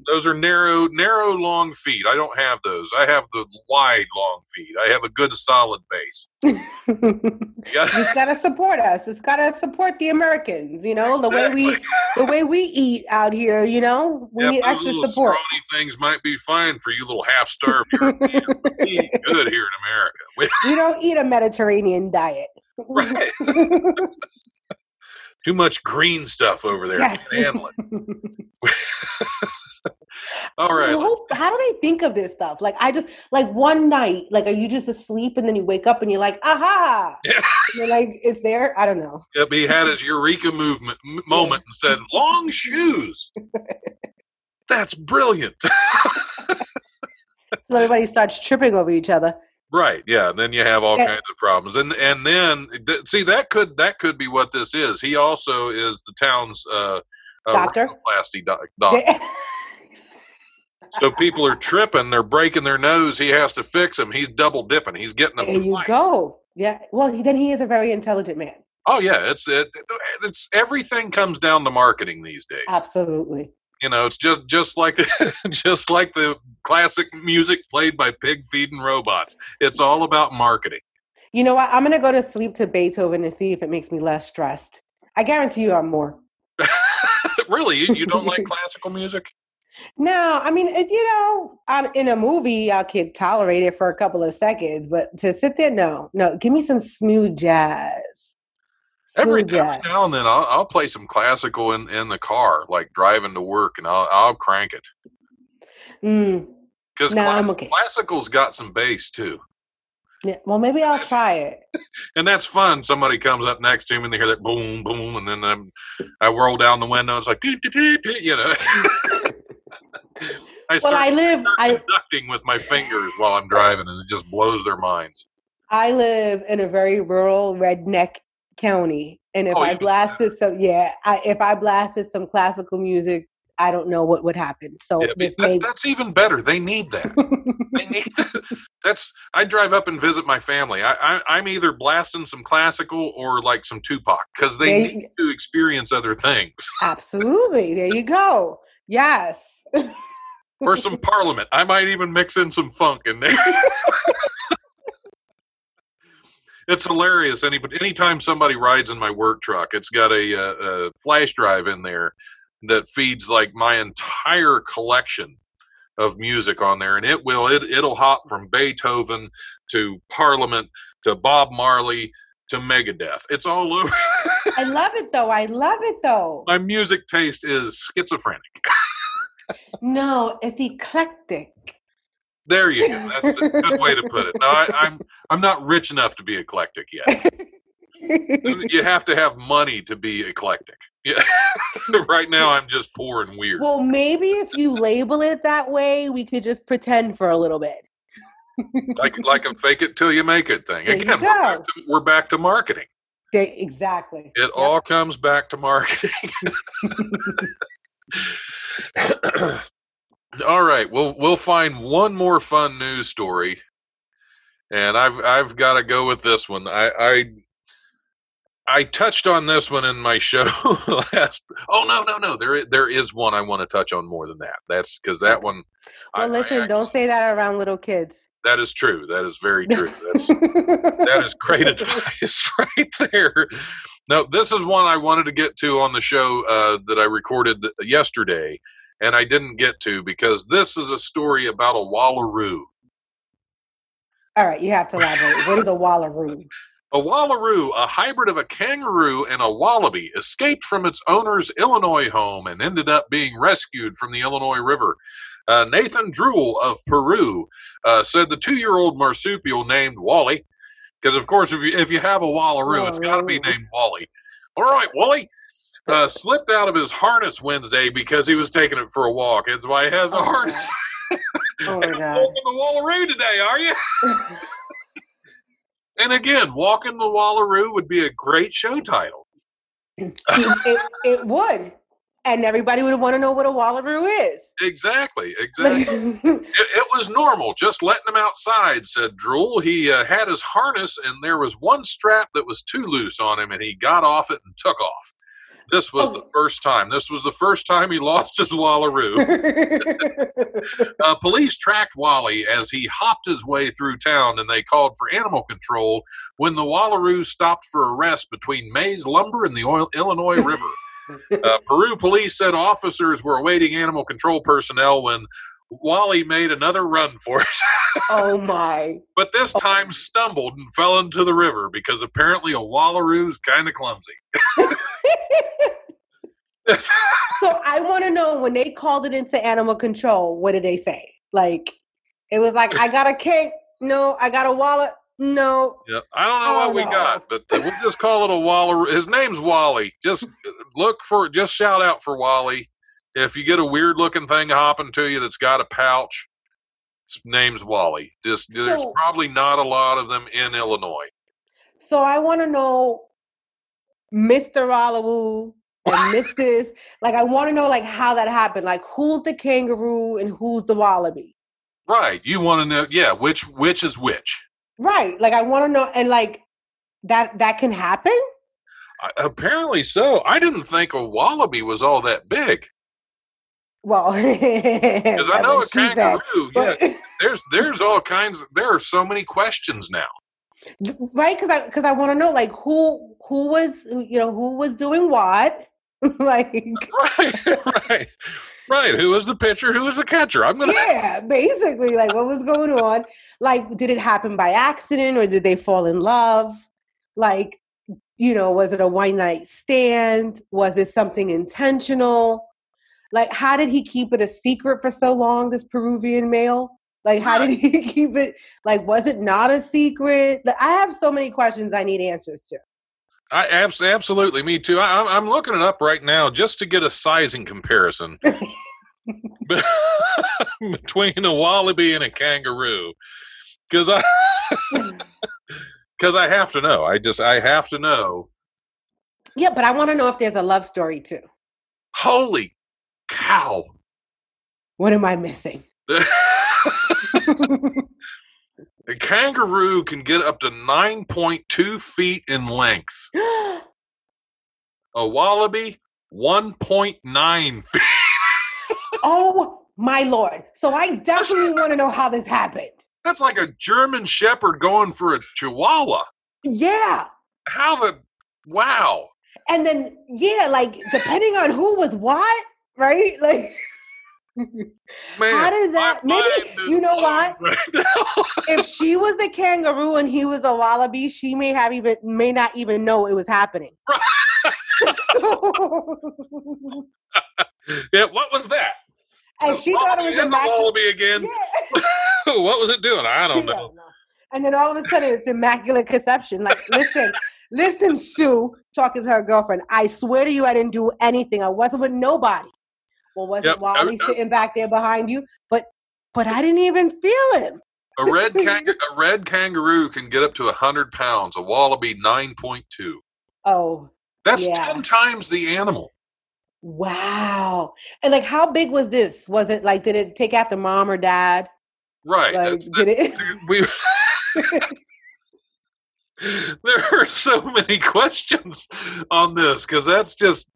those are narrow, long feet. I don't have those. I have the wide, long feet. I have a good, solid base. It's got to support us. It's got to support the Americans. You know, exactly. the way we eat out here. You know, we need extra support. Scrawny things might be fine for you, little half-starved Europeans. We eat good here in America. You don't eat a Mediterranean diet. Right. Too much green stuff over there. Yes. Can't handle it. All right. How do they think of this stuff? Like, I just, like one night, like, are you just asleep and then you wake up and you're like, aha. Yeah. You're like, it's there. I don't know. Yep, he had his eureka moment and said, long shoes. That's brilliant. So everybody starts tripping over each other. Right, yeah, and then you have all kinds of problems, and then see that could be what this is. He also is the town's doctor. Doctor. So people are tripping, they're breaking their nose. He has to fix them. He's double dipping. He's getting them. There twice. You go. Yeah. Well, then he is a very intelligent man. Oh yeah, it's everything comes down to marketing these days. Absolutely. You know, it's just like the classic music played by pig-feeding robots. It's all about marketing. You know what? I'm going to go to sleep to Beethoven and see if it makes me less stressed. I guarantee you I'm more. Really? You don't like classical music? No. I mean, in a movie, I could tolerate it for a couple of seconds. But to sit there, no. Give me some smooth jazz. Every now and then, I'll play some classical in the car, like driving to work, and I'll crank it. Because classical's got some bass too. Yeah, well, maybe I'll try it. And that's fun. Somebody comes up next to me and they hear that boom, boom, and then I roll down the window. It's like, doo, doo, doo, doo, you know. I start conducting with my fingers while I'm driving, and it just blows their minds. I live in a very rural redneck county, and if I blasted some classical music, I don't know what would happen. So that's even better. They need that. I drive up and visit my family. I'm either blasting some classical or like some Tupac because they need to experience other things. Absolutely. There you go. Yes. Or some Parliament. I might even mix in some funk in there. It's hilarious. Anytime somebody rides in my work truck, it's got a flash drive in there that feeds like my entire collection of music on there, and it'll hop from Beethoven to Parliament to Bob Marley to Megadeth. It's all over. I love it though. My music taste is schizophrenic. No, it's eclectic. There you go. That's a good way to put it. No, I'm not rich enough to be eclectic yet. You have to have money to be eclectic. Yeah. Right now, I'm just poor and weird. Well, maybe if you label it that way, we could just pretend for a little bit. like a fake it till you make it thing. There again, we're back to marketing. Exactly. It all comes back to marketing. All right, we'll find one more fun news story, and I've got to go with this one. I touched on this one in my show last. Oh no! There is one I want to touch on more than that. That's because that one. Well, don't say that around little kids. That is true. That is very true. That is great advice right there. No, this is one I wanted to get to on the show that I recorded yesterday. And I didn't get to because this is a story about a wallaroo. All right, you have to elaborate. What is a wallaroo? A wallaroo, a hybrid of a kangaroo and a wallaby, escaped from its owner's Illinois home and ended up being rescued from the Illinois River. Nathan Drool of Peru said the 2-year-old marsupial named Wally, because of course if you have a wallaroo, it's got to be named Wally. All right, Wally. Slipped out of his harness Wednesday because he was taking it for a walk. That's why he has a harness. Oh my God. Walking the Wallaroo today, are you? And again, Walking the Wallaroo would be a great show title. It would. And everybody would want to know what a Wallaroo is. Exactly. It was normal, just letting him outside, said Drool. He had his harness, and there was one strap that was too loose on him, and he got off it and took off. This was the first time. This was the first time he lost his Wallaroo. Police tracked Wally as he hopped his way through town, and they called for animal control when the Wallaroo stopped for arrest between May's Lumber and the Illinois River. Peru police said officers were awaiting animal control personnel when Wally made another run for it. Oh, my. But this time stumbled and fell into the river because apparently a Wallaroo's kind of clumsy. So I want to know, when they called it into animal control, what did they say? Like, it was like, I got a cake. No, I got a wallet. No. Yeah, I don't know what we got, but we'll just call it a Wallaroo. His name's Wally. Just look for, just shout out for Wally. If you get a weird looking thing hopping to you that's got a pouch, his name's Wally. Just there's probably not a lot of them in Illinois. So I want to know, Mr. Wallaroo and Mrs. Like, I want to know, like, how that happened. Like, who's the kangaroo and who's the wallaby? Right. You want to know, yeah, which is which. Right. Like, I want to know, and like, that can happen? Apparently so. I didn't think a wallaby was all that big. Well, because I know a kangaroo, said, yeah, there's all kinds of, there are so many questions now. Right. Because I want to know, like, who was, you know, who was doing what? Like, Right. Who was the pitcher? Who was the catcher? Yeah, basically, like, what was going on? Like, did it happen by accident, or did they fall in love? Like, you know, was it a one night stand? Was it something intentional? Like, how did he keep it a secret for so long, this Peruvian male? Like, how did he keep it? Like, was it not a secret? Like, I have so many questions I need answers to. I absolutely, me too. I'm looking it up right now just to get a sizing comparison between a wallaby and a kangaroo, because I have to know. I have to know. Yeah, but I want to know if there's a love story too. Holy cow! What am I missing? A kangaroo can get up to 9.2 feet in length. A wallaby, 1.9 feet. Oh, my Lord. So I definitely want to know how this happened. That's like a German shepherd going for a chihuahua. Yeah. Wow. And then, yeah, like, depending on who was what, right? Like... Man, how did that? Maybe you know what? Right. If she was a kangaroo and he was a wallaby, she may not even know it was happening. Right. Yeah, what was that? And she thought it was a wallaby again. Yeah. What was it doing? I don't know. And then all of a sudden, it's immaculate conception. Like, listen, Sue, talking to her girlfriend. I swear to you, I didn't do anything. I wasn't with nobody. Well, was it Wally sitting back there behind you? But I didn't even feel him. A red kangaroo can get up to 100 pounds. A wallaby, 9.2. Oh, that's 10 times the animal. Wow. And, like, how big was this? Was it, like, did it take after mom or dad? Right. Like, there are so many questions on this, because that's just,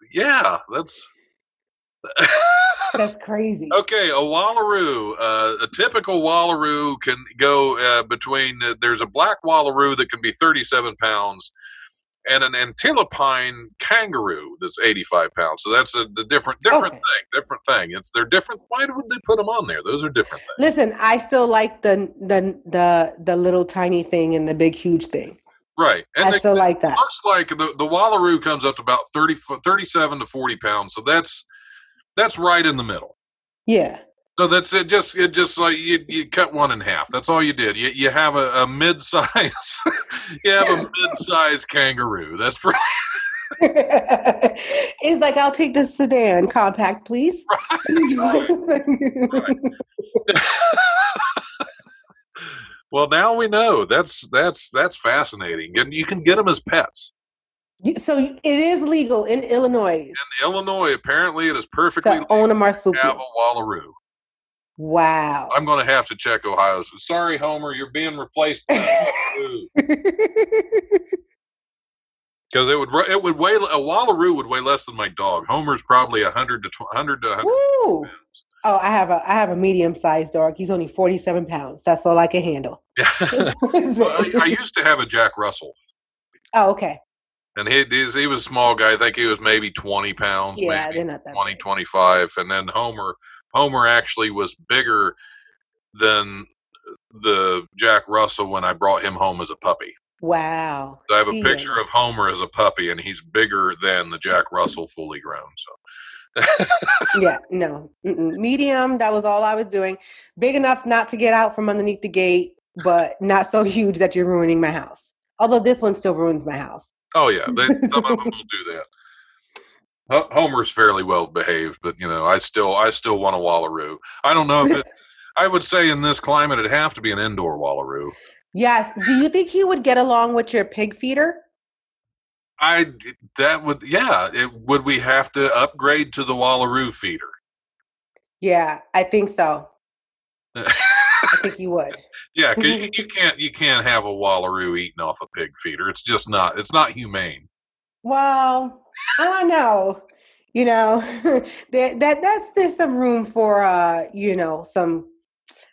that's crazy. Okay, a Wallaroo. A typical Wallaroo can go between... there's a black Wallaroo that can be 37 pounds and an antilopine kangaroo that's 85 pounds. So that's a different thing. Different thing. They're different. Why would they put them on there? Those are different things. Listen, I still like the little tiny thing and the big huge thing. Right. And I still like that. It looks like the Wallaroo comes up to about 37 to 40 pounds. So that's right in the middle. Yeah. So that's it. Just like you cut one in half. That's all you did. You have a mid-size kangaroo. That's right. It's like, I'll take this sedan compact, please. Right. Right. Well, now we know. That's fascinating. And you can get them as pets. So it is legal in Illinois. In Illinois, apparently, it is perfectly legal to own a marsupial. Have a wallaroo. Wow. I'm going to have to check Ohio. So, sorry, Homer, you're being replaced by a wallaroo. Because it would weigh, a wallaroo would weigh less than my dog. Homer's probably 100 to 100. Woo! Pounds. Oh, I have a medium sized dog. He's only 47 pounds. That's all I can handle. Well, I used to have a Jack Russell. Oh, okay. And he was a small guy. I think he was maybe 20 pounds, yeah, maybe 20, 25. And then Homer actually was bigger than the Jack Russell when I brought him home as a puppy. Wow. So I have a picture of Homer as a puppy, and he's bigger than the Jack Russell fully grown. So, yeah, no. Medium, that was all I was doing. Big enough not to get out from underneath the gate, but not so huge that you're ruining my house. Although this one still ruins my house. Oh, yeah. Some of them will do that. Homer's fairly well behaved, but, you know, I still want a wallaroo. I don't know if I would say in this climate, it'd have to be an indoor wallaroo. Yes. Do you think he would get along with your pig feeder? Would we have to upgrade to the wallaroo feeder? Yeah, I think so. I think you would. Yeah, because you can't have a wallaroo eating off a pig feeder. It's just not. It's not humane. Well, I don't know. You know, there's some room for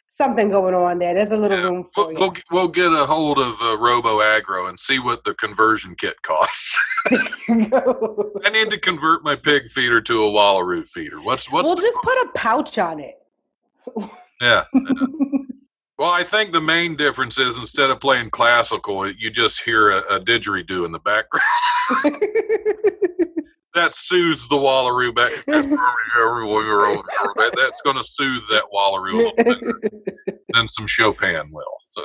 something going on there. There's a little room for you. We'll get a hold of RoboAgro and see what the conversion kit costs. No. I need to convert my pig feeder to a wallaroo feeder. We'll just put a pouch on it. Yeah. Well, I think the main difference is instead of playing classical, you just hear a didgeridoo in the background. That soothes the wallaroo back. That's going to soothe that wallaroo a little better than some Chopin will. So.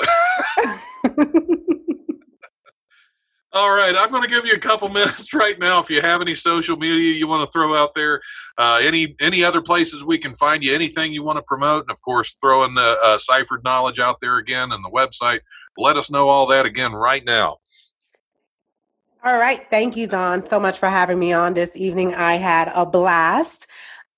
All right, I'm going to give you a couple minutes right now. If you have any social media you want to throw out there, any other places we can find you, anything you want to promote, and of course, throwing the Ciphered Knowledge out there again and the website. Let us know all that again right now. All right, thank you, Don, so much for having me on this evening. I had a blast.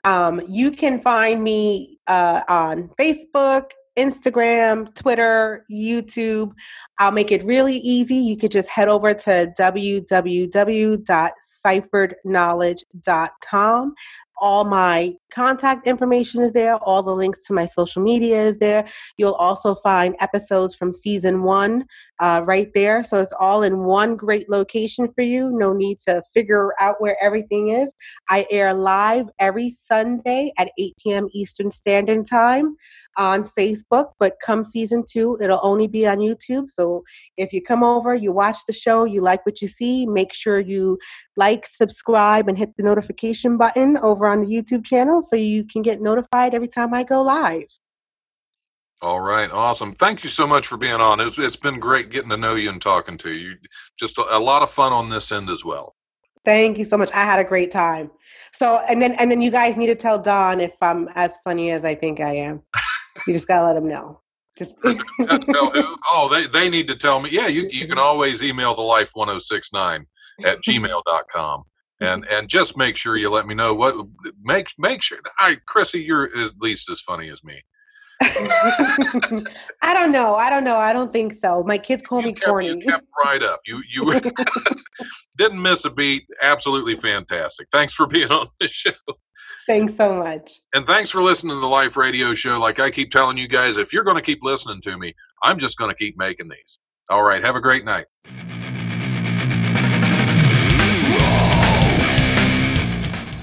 You can find me on Facebook, Instagram, Twitter, YouTube. I'll make it really easy. You could just head over to www.cypheredknowledge.com. All my contact information is there. All the links to my social media is there. You'll also find episodes from season 1 right there. So it's all in one great location for you. No need to figure out where everything is. I air live every Sunday at 8 p.m. Eastern Standard Time on Facebook, but come season 2, it'll only be on YouTube. So if you come over, you watch the show, you like what you see, make sure you like, subscribe, and hit the notification button over on the YouTube channel so you can get notified every time I go live. All right, awesome. Thank you so much for being on. It's been great getting to know you and talking to you. Just a lot of fun on this end as well. Thank you so much. I had a great time. So, and then you guys need to tell Don if I'm as funny as I think I am. You just gotta let them know. Just tell who? Oh, they need to tell me. Yeah, you can always email the Life 1069 at gmail.com and just make sure you let me know what make sure. Chrissy, you're at least as funny as me. I don't know. I don't think so. My kids call me corny. You kept right up. You didn't miss a beat. Absolutely fantastic. Thanks for being on the show. Thanks so much. And thanks for listening to the Life Radio Show. Like I keep telling you guys, if you're going to keep listening to me, I'm just going to keep making these. All right. Have a great night.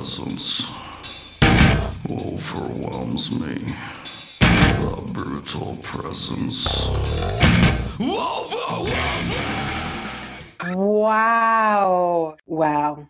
presence overwhelms me. The brutal presence overwhelms me. Wow. Wow.